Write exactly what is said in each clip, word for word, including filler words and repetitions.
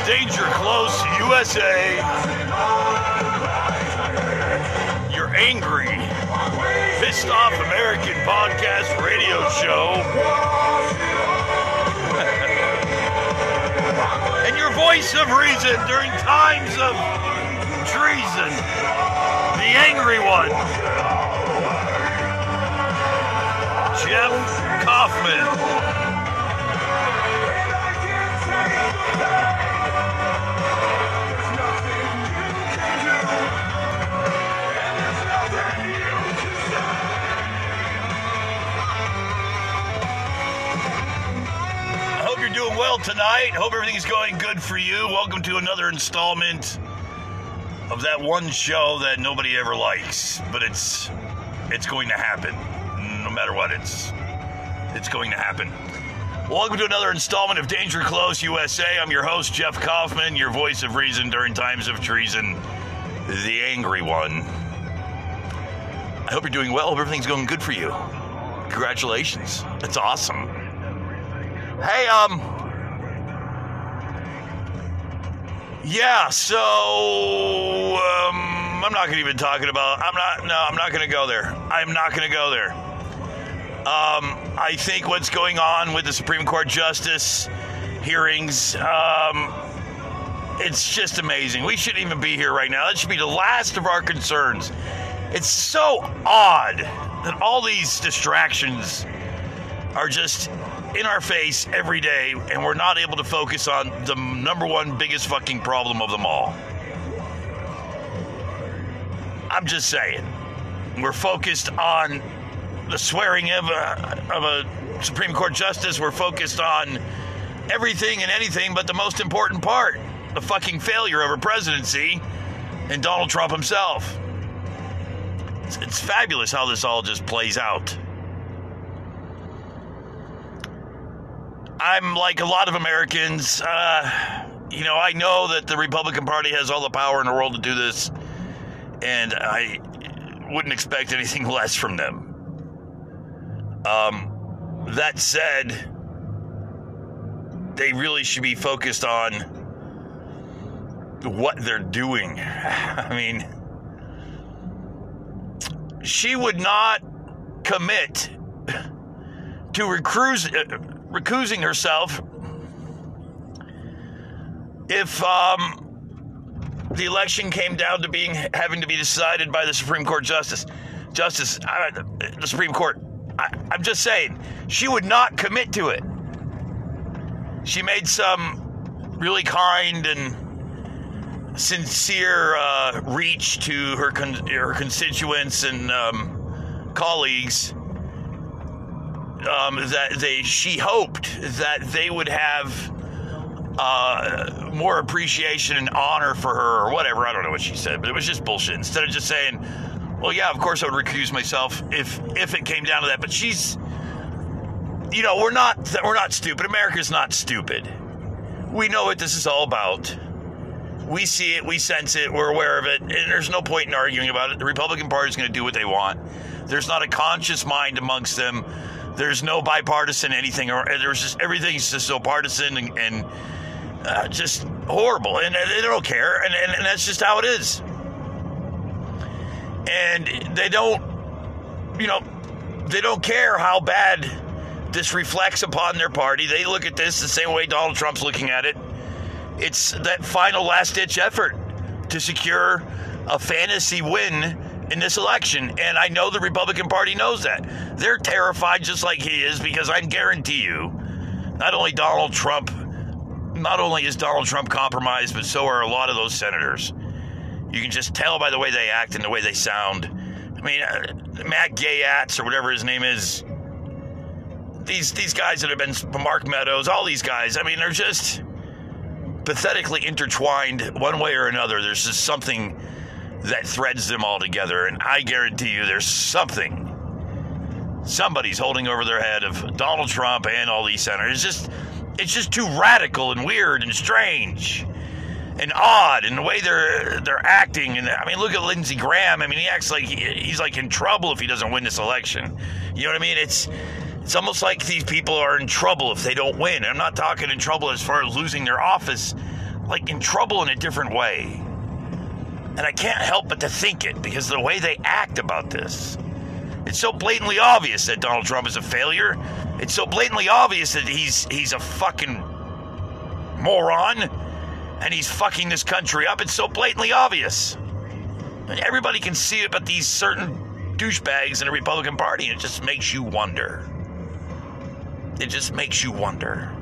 It's Danger Close U S A. Your angry, pissed off American Podcast Radio show. And your voice of reason during times of treason. The angry one. Jeff Kaufman. Tonight, hope everything's going good for you. Welcome to another installment of that one show that nobody ever likes, but it's it's going to happen no matter what. It's it's going to happen. Welcome to another installment of Danger Close U S A. I'm your host, Jeff Kaufman, your voice of reason during times of treason, the angry one. I hope you're doing well. Hope everything's going good for you. Congratulations, that's awesome. Hey, um yeah, so, um, I'm not going to even talk about, I'm not, no, I'm not going to go there. I'm not going to go there. Um, I think what's going on with the Supreme Court justice hearings, um, it's just amazing. We shouldn't even be here right now. That should be the last of our concerns. It's so odd that all these distractions are just in our face every day, and we're not able to focus on the number one biggest fucking problem of them all. I'm just saying, we're focused on the swearing of a, of a Supreme Court justice. We're focused on everything and anything but the most important part, the fucking failure of her presidency and Donald Trump himself. It's, it's fabulous how this all just plays out. I'm like a lot of Americans, uh, you know, I know that the Republican Party has all the power in the world to do this, and I wouldn't expect anything less from them. Um, that said, they really should be focused on what they're doing. I mean, she would not commit to recruit... recusing herself if um, the election came down to being having to be decided by the Supreme Court justice. Justice, uh, the Supreme Court. I, I'm just saying, she would not commit to it. She made some really kind and sincere uh, reach to her con- her constituents and um, colleagues. Um, that they, she hoped that they would have uh, more appreciation and honor for her or whatever. I don't know what she said, but it was just bullshit. Instead of just saying, well, yeah, of course I would recuse myself if if it came down to that. But she's, you know, we're not, we're not stupid. America's not stupid. We know what this is all about. We see it. We sense it. We're aware of it. And there's no point in arguing about it. The Republican Party is going to do what they want. There's not a conscious mind amongst them. There's no bipartisan anything, or there's just everything's just so partisan and, and uh, just horrible. And, and they don't care, and, and, and that's just how it is. And they don't, you know, they don't care how bad this reflects upon their party. They look at this the same way Donald Trump's looking at it. It's that final last-ditch effort to secure a fantasy win in this election, and I know the Republican Party knows that. They're terrified just like he is, because I guarantee you, not only Donald Trump, not only is Donald Trump compromised, but so are a lot of those senators. You can just tell by the way they act and the way they sound. I mean, uh, Matt Gaetz or whatever his name is, these these guys that have been, Mark Meadows, all these guys, I mean, they're just pathetically intertwined one way or another. There's just something that threads them all together, and I guarantee you there's something. Somebody's holding over their head of Donald Trump and all these senators. It's just, it's just too radical and weird and strange and odd in the way they're they're acting. And I mean, look at Lindsey Graham. I mean, he acts like he, he's like in trouble if he doesn't win this election. You know what I mean? It's it's almost like these people are in trouble if they don't win. I'm not talking in trouble as far as losing their office. like in trouble in a different way. And I can't help but to think it because of the way they act about this. It's so blatantly obvious that Donald Trump is a failure. It's so blatantly obvious that he's he's a fucking moron and he's fucking this country up. It's so blatantly obvious. And everybody can see it but these certain douchebags in the Republican Party. It just makes you wonder. It just makes you wonder.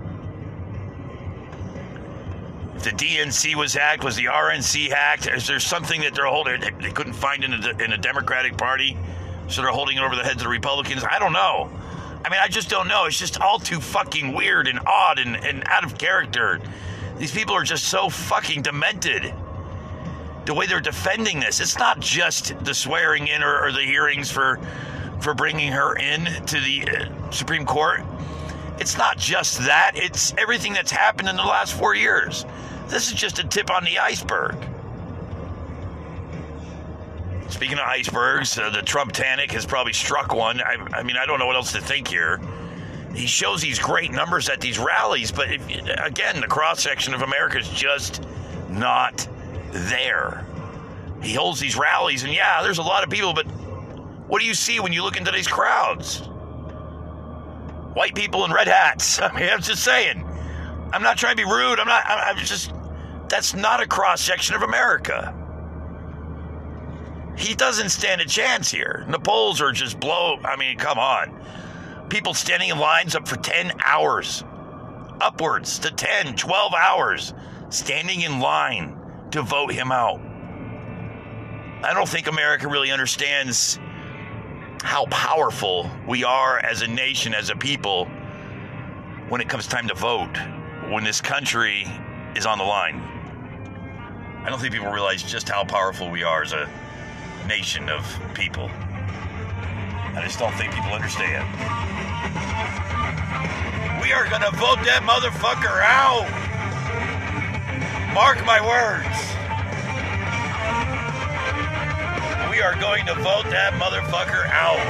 If the D N C was hacked, was the R N C hacked? Is there something that they're holding? They couldn't find in a, in a Democratic Party, so they're holding it over the heads of the Republicans. I don't know. I mean, I just don't know. It's just all too fucking weird and odd and, and out of character. These people are just so fucking demented. The way they're defending this. It's not just the swearing in or, or the hearings for, for bringing her in to the uh, Supreme Court. It's not just that. It's everything that's happened in the last four years. This is just a tip on the iceberg. Speaking of icebergs, uh, the Trump Titanic has probably struck one. I, I mean, I don't know what else to think here. He shows these great numbers at these rallies, but if, again, the cross-section of America is just not there. He holds these rallies, and yeah, there's a lot of people, but what do you see when you look into these crowds? White people in red hats. I mean, I'm just saying. I'm not trying to be rude. I'm not, I'm just, that's not a cross-section of America. He doesn't stand a chance here. And the polls are just blow. I mean, come on. People standing in lines up for ten hours. Upwards to ten, twelve hours. Standing in line to vote him out. I don't think America really understands how powerful we are as a nation, as a people, when it comes time to vote, when this country is on the line. I don't think people realize just how powerful we are as a nation of people. I just don't think people understand. We are gonna vote that motherfucker out. Mark my words. We are going to vote that motherfucker out.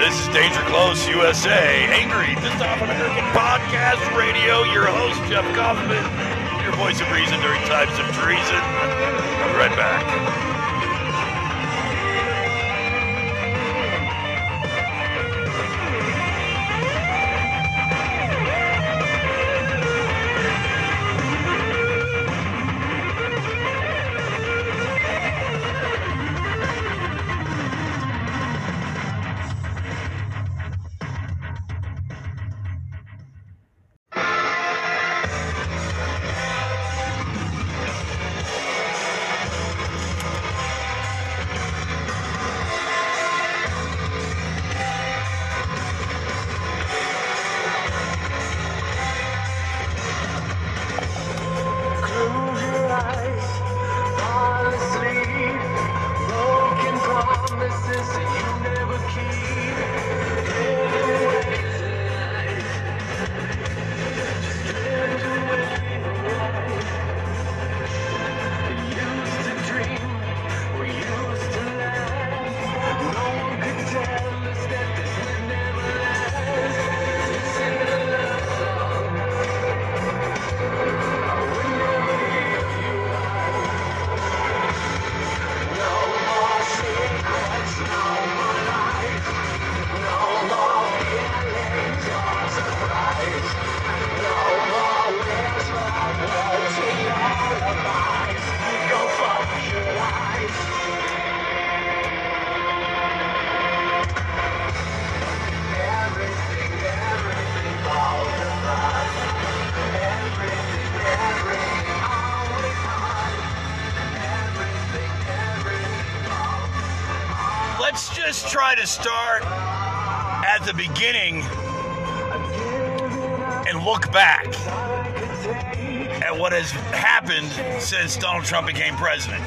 This is Danger Close U S A, angry, pissed off American Podcast Radio. Your host, Jeff Kaufman, your voice of reason during times of treason. I'll be right back. us try to start at the beginning and look back at what has happened since Donald Trump became president.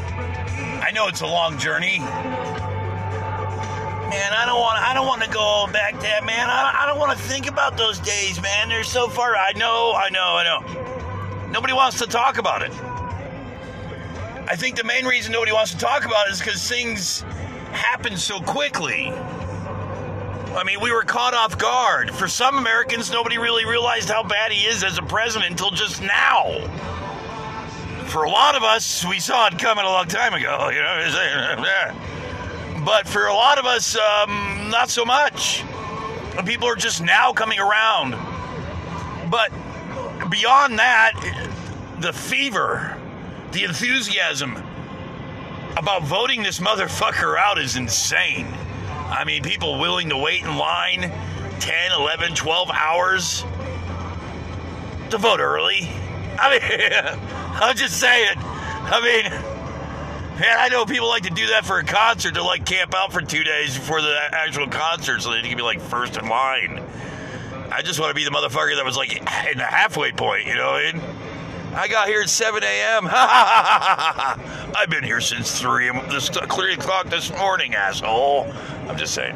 I know it's a long journey. Man, I don't want. I don't want to go back to that, man. I, I don't want to think about those days, man. They're so far. I know. I know. I know. Nobody wants to talk about it. I think the main reason nobody wants to talk about it is because things happen so quickly. I mean, we were caught off guard. For some Americans, nobody really realized how bad he is as a president until just now. For a lot of us, we saw it coming a long time ago. You know what I'm saying? But for a lot of us, um, not so much. People are just now coming around. But beyond that, the fever, the enthusiasm about voting this motherfucker out is insane. I mean, people willing to wait in line ten, eleven, twelve hours to vote early. I mean, I'm just saying. I mean... Man, I know people like to do that for a concert. They'll, like, camp out for two days before the actual concert so they can be, like, first in line. I just want to be the motherfucker that was, like, in the halfway point, you know what I mean? I got here at seven a.m. I've been here since three o'clock this morning, asshole. I'm just saying.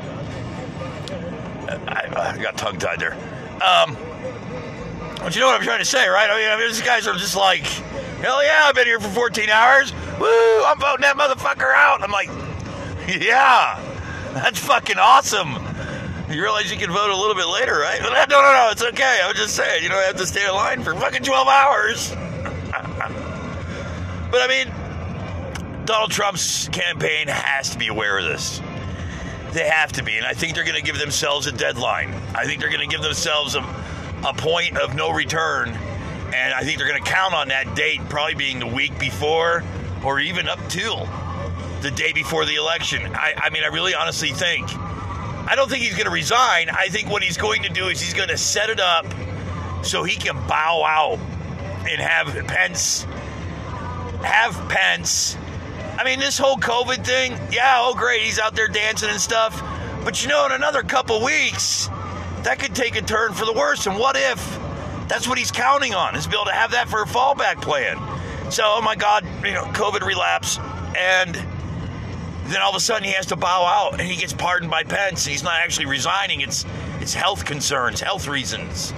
I, I got tongue-tied there. Um, but you know what I'm trying to say, right? I mean, I mean, these guys are just like, hell yeah, I've been here for fourteen hours. Woo, I'm voting that motherfucker out. I'm like, yeah, that's fucking awesome. You realize you can vote a little bit later, right? No, no, no, it's okay. I was just saying, you don't have to stay in line for fucking twelve hours. But I mean, Donald Trump's campaign has to be aware of this. They have to be. And I think they're going to give themselves a deadline. I think they're going to give themselves a, a point of no return. And I think they're going to count on that date probably being the week before, or even up till the day before the election. I, I mean, I really honestly think, I don't think he's going to resign. I think what he's going to do is he's going to set it up so he can bow out and have Pence, have Pence. I mean, this whole COVID thing, yeah, oh great, he's out there dancing and stuff. But you know, in another couple weeks, that could take a turn for the worse. And what if that's what he's counting on, is be able to have that for a fallback plan. So, oh my God, you know, COVID relapse, and then all of a sudden he has to bow out, and he gets pardoned by Pence. He's not actually resigning; it's it's health concerns, health reasons.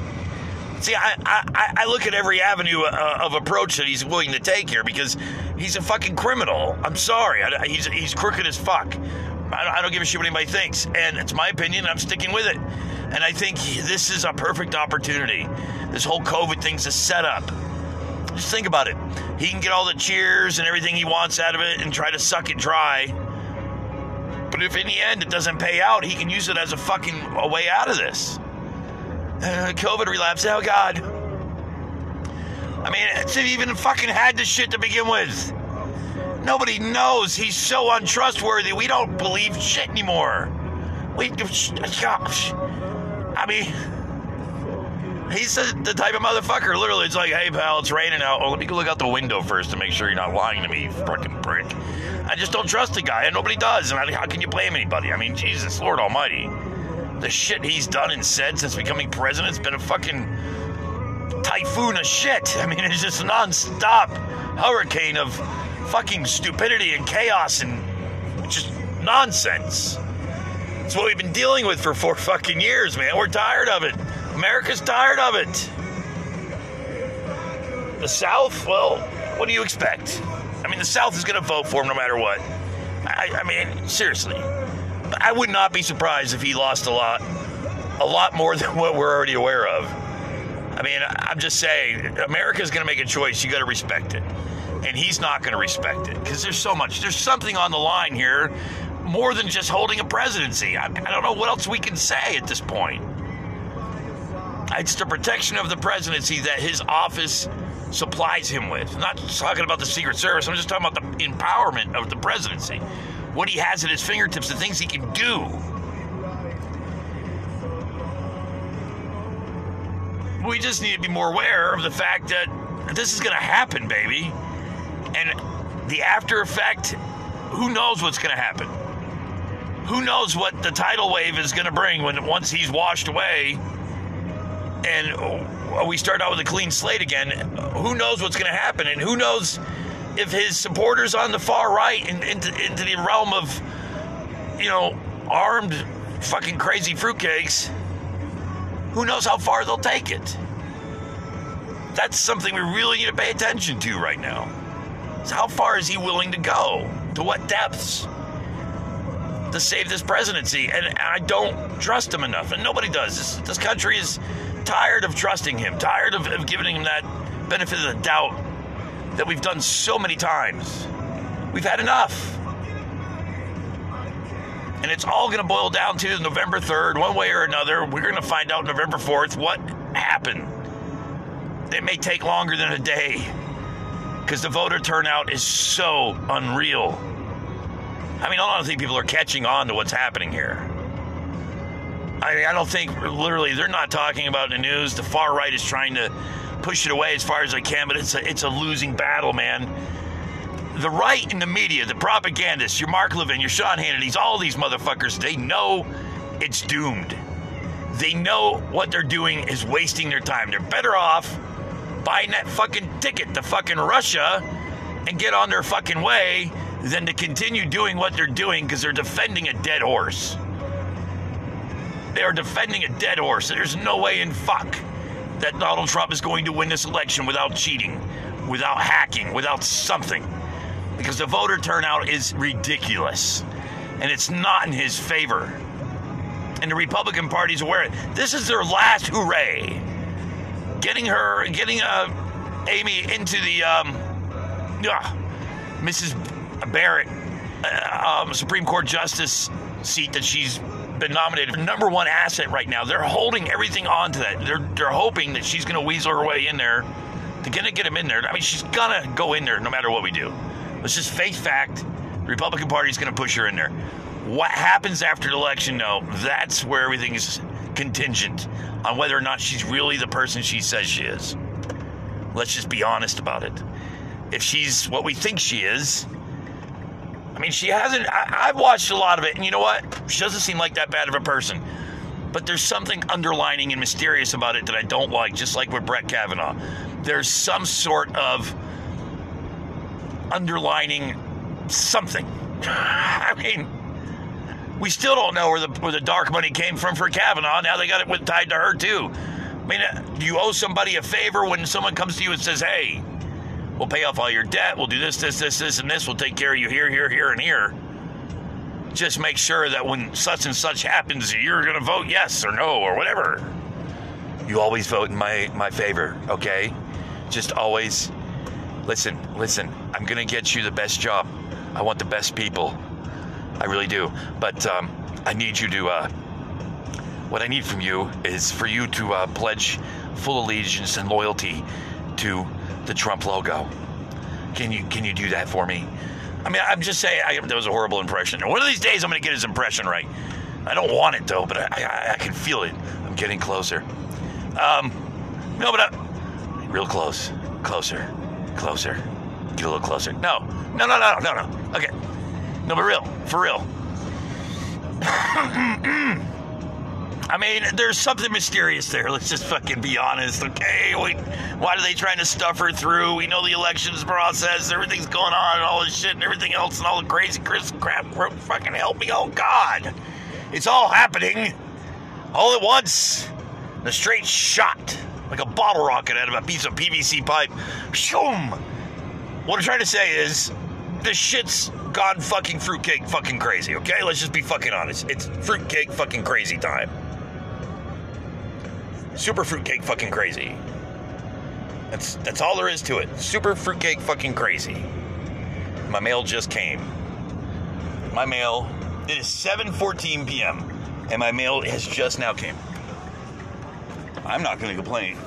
See, I I, I look at every avenue uh, of approach that he's willing to take here because he's a fucking criminal. I'm sorry, I, he's he's crooked as fuck. I don't, I don't give a shit what anybody thinks, and it's my opinion. And I'm sticking with it, and I think he, this is a perfect opportunity. This whole COVID thing's a setup. Just think about it. He can get all the cheers and everything he wants out of it and try to suck it dry. But if in the end it doesn't pay out, he can use it as a fucking a way out of this. Uh, COVID relapse. Oh, God. I mean, it's even fucking had this shit to begin with. Nobody knows. He's so untrustworthy. We don't believe shit anymore. We, I mean... He's the type of motherfucker, literally, it's like, hey, pal, it's raining out. Oh, let me go look out the window first to make sure you're not lying to me, you fucking prick. I just don't trust the guy, and nobody does. And I, how can you blame anybody? I mean, Jesus, Lord almighty. The shit he's done and said since becoming president has been a fucking typhoon of shit. I mean, it's just a nonstop hurricane of fucking stupidity and chaos and just nonsense. It's what we've been dealing with for four fucking years, man. We're tired of it. America's tired of it. The South, well, what do you expect? I mean, the South is going to vote for him no matter what. I, I mean, seriously. I would not be surprised if he lost a lot, a lot more than what we're already aware of. I mean, I'm just saying, America's going to make a choice. You got to respect it. And he's not going to respect it because there's so much. There's something on the line here more than just holding a presidency. I, I don't know what else we can say at this point. It's the protection of the presidency that his office supplies him with. I'm not talking about the Secret Service. I'm just talking about the empowerment of the presidency. What he has at his fingertips, the things he can do. We just need to be more aware of the fact that this is going to happen, baby. And the after effect, who knows what's going to happen. who knows what the tidal wave is going to bring when once he's washed away and we start out with a clean slate again. Who knows what's going to happen, and who knows if his supporters on the far right and into, into the realm of, you know, armed fucking crazy fruitcakes, who knows how far they'll take it. That's something we really need to pay attention to right now. So how far is he willing to go? To what depths? To save this presidency. And I don't trust him enough. And nobody does. This, this country is tired of trusting him. Tired of, of giving him that benefit of the doubt that we've done so many times. We've had enough. And it's all going to boil down to November third. One way or another, we're going to find out November fourth what happened. It may take longer than a day, because the voter turnout is so unreal. I mean, I don't think people are catching on to what's happening here. I, I don't think, literally, they're not talking about it in the news. The far right is trying to push it away as far as they can, but it's a, it's a losing battle, man. The right in the media, the propagandists, your Mark Levin, your Sean Hannity's, all these motherfuckers, they know it's doomed. They know what they're doing is wasting their time. They're better off buying that fucking ticket to fucking Russia and get on their fucking way than to continue doing what they're doing, because they're defending a dead horse. They are defending a dead horse. There's no way in fuck that Donald Trump is going to win this election without cheating, without hacking, without something, because the voter turnout is ridiculous, and it's not in his favor. And the Republican Party's aware of it. This is their last hooray. Getting her, getting uh, Amy into the um, uh, Missus Barrett, uh, um, Supreme Court Justice seat that she's been nominated for, number one asset right now. They're holding everything onto that. They're they're hoping that she's going to weasel her way in there. They're going to get him in there. I mean, she's going to go in there no matter what we do. It's just face fact. The Republican Party's going to push her in there. What happens after the election, though, that's where everything is contingent on whether or not she's really the person she says she is. Let's just be honest about it. If she's what we think she is, I mean, she hasn't... I, I've watched a lot of it, and you know what? She doesn't seem like that bad of a person. But there's something underlining and mysterious about it that I don't like, just like with Brett Kavanaugh. There's some sort of underlining something. I mean... We still don't know where the where the dark money came from for Kavanaugh. Now they got it with, tied to her, too. I mean, do you owe somebody a favor when someone comes to you and says, hey, we'll pay off all your debt, we'll do this, this, this, this, and this, we'll take care of you here, here, here, and here. Just make sure that when such and such happens, you're going to vote yes or no or whatever. You always vote in my, my favor, okay? Just always, listen, listen, I'm going to get you the best job. I want the best people. I really do, but um, I need you to, uh, what I need from you is for you to uh, pledge full allegiance and loyalty to the Trump logo. Can you can you do that for me? I mean, I'm just saying, I, that was a horrible impression. One of these days I'm going to get his impression right. I don't want it, though, but I, I, I can feel it. I'm getting closer. Um, no, but I, real close, closer, closer, get a little closer. No, no, no, no, no, no, okay. No, but real, for real. I mean, there's something mysterious there. Let's just fucking be honest, okay? We, why are they trying to stuff her through? We know the elections process, everything's going on, and all this shit, and everything else, and all the crazy crap. Fucking help me, oh God! It's all happening all at once. In a straight shot, like a bottle rocket out of a piece of P V C pipe. Shoom! What I'm trying to say is, this shit's gone fucking fruitcake fucking crazy, okay? Let's just be fucking honest. It's fruitcake fucking crazy time. Super fruitcake fucking crazy. That's that's all there is to it. Super fruitcake fucking crazy. My mail just came. My mail, it is seven fourteen p.m. and my mail has just now came. I'm not going to complain.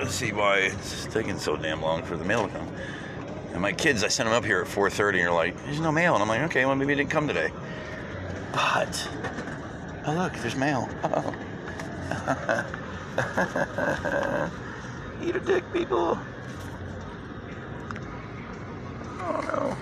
Let's see why it's taking so damn long for the mail to come. And my kids, I sent them up here at four thirty, and they're like, there's no mail. And I'm like, okay, well, maybe it didn't come today. But, oh, look, there's mail. Oh. Eat a dick, people. Oh, no.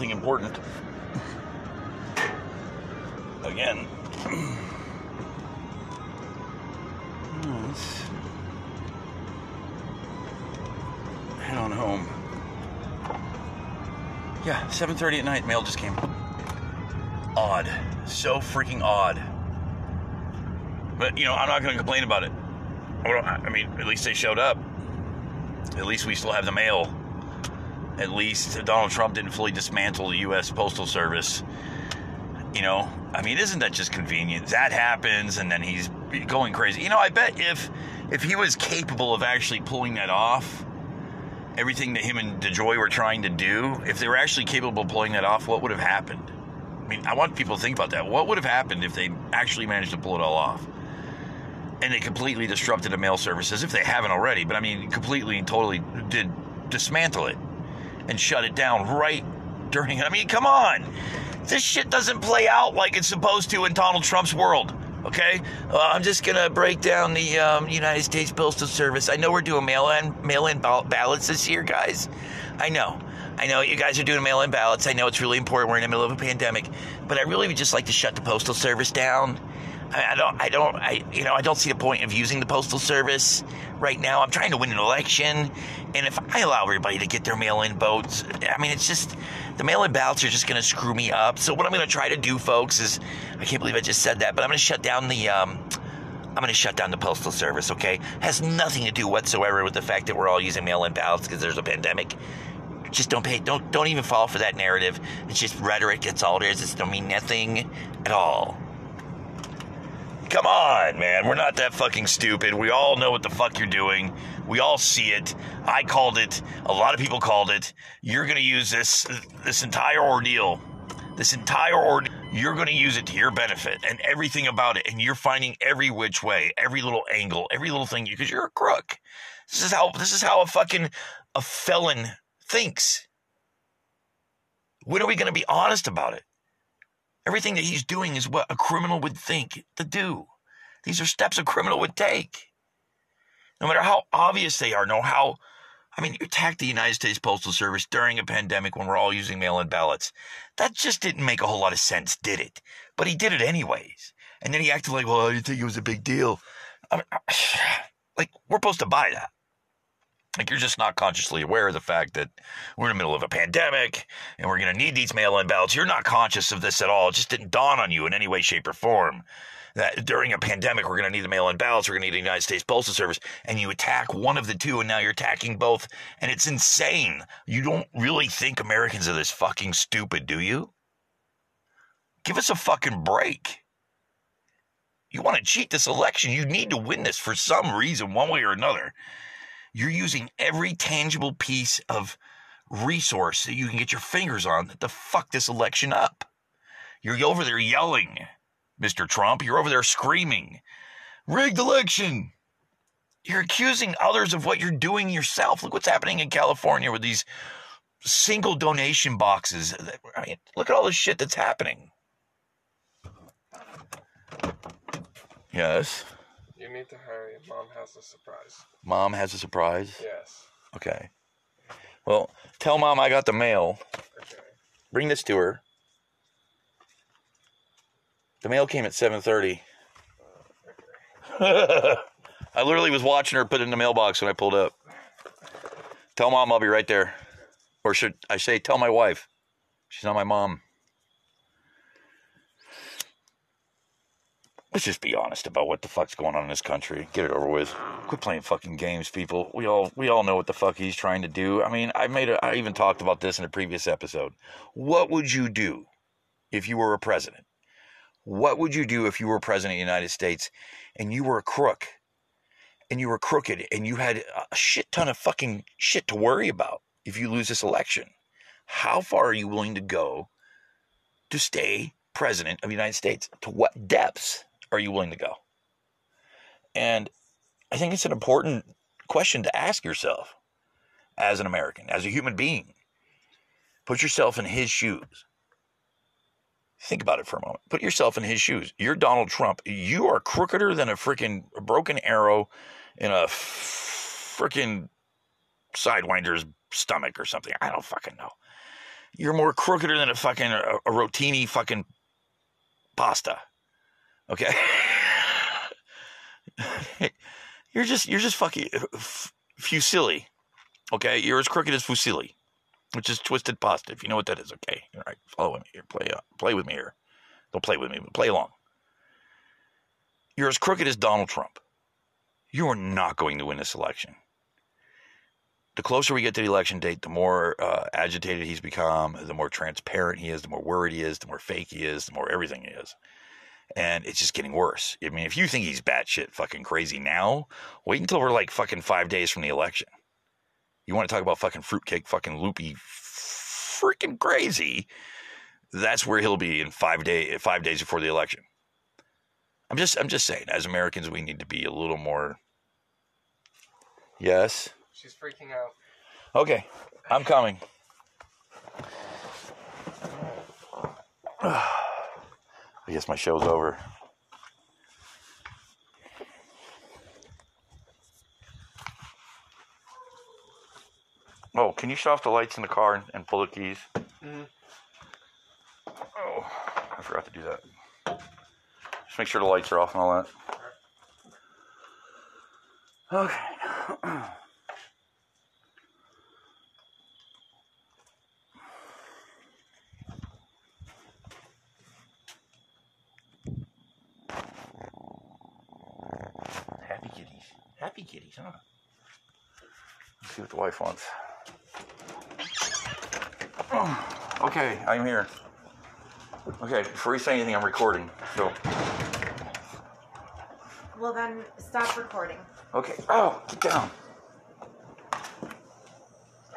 nothing important. Again. Let's head on home. Yeah, seven thirty at night, mail just came. Odd. So freaking odd. But, you know, I'm not going to complain about it. I mean, at least they showed up. At least we still have the mail. At least Donald Trump didn't fully dismantle the U S Postal Service. You know, I mean, isn't that just convenient? That happens, and then he's going crazy. You know, I bet if if he was capable of actually pulling that off, everything that him and DeJoy were trying to do, if they were actually capable of pulling that off, what would have happened? I mean, I want people to think about that. What would have happened if they actually managed to pull it all off? And they completely disrupted the mail services, if they haven't already. But, I mean, completely and totally did dismantle it and shut it down right during... I mean, come on. This shit doesn't play out like it's supposed to in Donald Trump's world, okay? Uh, I'm just going to break down the um, United States Postal Service. I know we're doing mail-in, mail-in ballots this year, guys. I know. I know you guys are doing mail-in ballots. I know it's really important. We're in the middle of a pandemic. But I really would just like to shut the Postal Service down. I don't, I don't, I, you know, I don't see the point of using the Postal Service right now. I'm trying to win an election, and if I allow everybody to get their mail-in votes, I mean, it's just, the mail-in ballots are just going to screw me up. So what I'm going to try to do, folks, is, I can't believe I just said that, but I'm going to shut down the, um, I'm going to shut down the Postal Service, okay? Has nothing to do whatsoever with the fact that we're all using mail-in ballots because there's a pandemic. Just don't pay, don't, don't even fall for that narrative. It's just rhetoric, that's all it is. It's don't mean nothing at all. Come on, man. We're not that fucking stupid. We all know what the fuck you're doing. We all see it. I called it. A lot of people called it. You're going to use this this entire ordeal. This entire ordeal. You're going to use it to your benefit and everything about it. And you're finding every which way, every little angle, every little thing, because you're a crook. This is how this is how a fucking a felon thinks. When are we going to be honest about it? Everything that he's doing is what a criminal would think to do. These are steps a criminal would take. No matter how obvious they are, no how, I mean, you attacked the United States Postal Service during a pandemic when we're all using mail-in ballots. That just didn't make a whole lot of sense, did it? But he did it anyways. And then he acted like, well, I didn't think it was a big deal. I mean, like, we're supposed to buy that. Like, you're just not consciously aware of the fact that we're in the middle of a pandemic and we're going to need these mail-in ballots. You're not conscious of this at all. It just didn't dawn on you in any way, shape, or form that during a pandemic, we're going to need the mail-in ballots. We're going to need the United States Postal Service. And you attack one of the two, and now you're attacking both. And it's insane. You don't really think Americans are this fucking stupid, do you? Give us a fucking break. You want to cheat this election. You need to win this for some reason, one way or another. You're using every tangible piece of resource that you can get your fingers on to fuck this election up. You're over there yelling, Mister Trump. You're over there screaming, rigged election. You're accusing others of what you're doing yourself. Look what's happening in California with these single donation boxes. I mean, look at all this shit that's happening. Yes. You need to hurry. Mom has a surprise. Mom has a surprise? Yes. Okay. Well, tell Mom I got the mail. Okay. Bring this to her. The mail came at seven thirty. Uh, okay. I literally was watching her put it in the mailbox when I pulled up. Tell Mom I'll be right there. Or should I say, tell my wife. She's not my mom. Let's just be honest about what the fuck's going on in this country. Get it over with. Quit playing fucking games, people. We all we all know what the fuck he's trying to do. I mean, I made a, I even talked about this in a previous episode. What would you do if you were a president? What would you do if you were president of the United States and you were a crook? And you were crooked and you had a shit ton of fucking shit to worry about if you lose this election. How far are you willing to go to stay president of the United States? To what depths are you willing to go? And I think it's an important question to ask yourself as an American, as a human being. Put yourself in his shoes. Think about it for a moment. Put yourself in his shoes. You're Donald Trump. You are crookeder than a freaking broken arrow in a freaking sidewinder's stomach or something. I don't fucking know. You're more crookeder than a fucking a, a rotini fucking pasta. Okay. You're just you're just fucking f- fusilli. Okay, you're as crooked as fusilli, which is twisted pasta. If you know what that is, okay. All right, follow me here. Play uh, play with me here. Don't play with me, but play along. You're as crooked as Donald Trump. You are not going to win this election. The closer we get to the election date, the more uh, agitated he's become, the more transparent he is, the more worried he is, the more fake he is, the more everything he is. And it's just getting worse. I mean, if you think he's batshit fucking crazy now, wait until we're like fucking five days from the election. You want to talk about fucking fruitcake, fucking loopy, freaking crazy. That's where he'll be in five day, five days before the election. I'm just, I'm just saying, as Americans, we need to be a little more. Yes. She's freaking out. Okay, I'm coming. I guess my show's over. Oh, can you shut off the lights in the car and, and pull the keys? Mm. Oh, I forgot to do that. Just make sure the lights are off and all that. Okay. Happy kitties. Happy kitties, huh? Let's see what the wife wants. Oh, okay, I'm here. Okay, before you say anything, I'm recording, so. Well then, stop recording. Okay, oh, get down.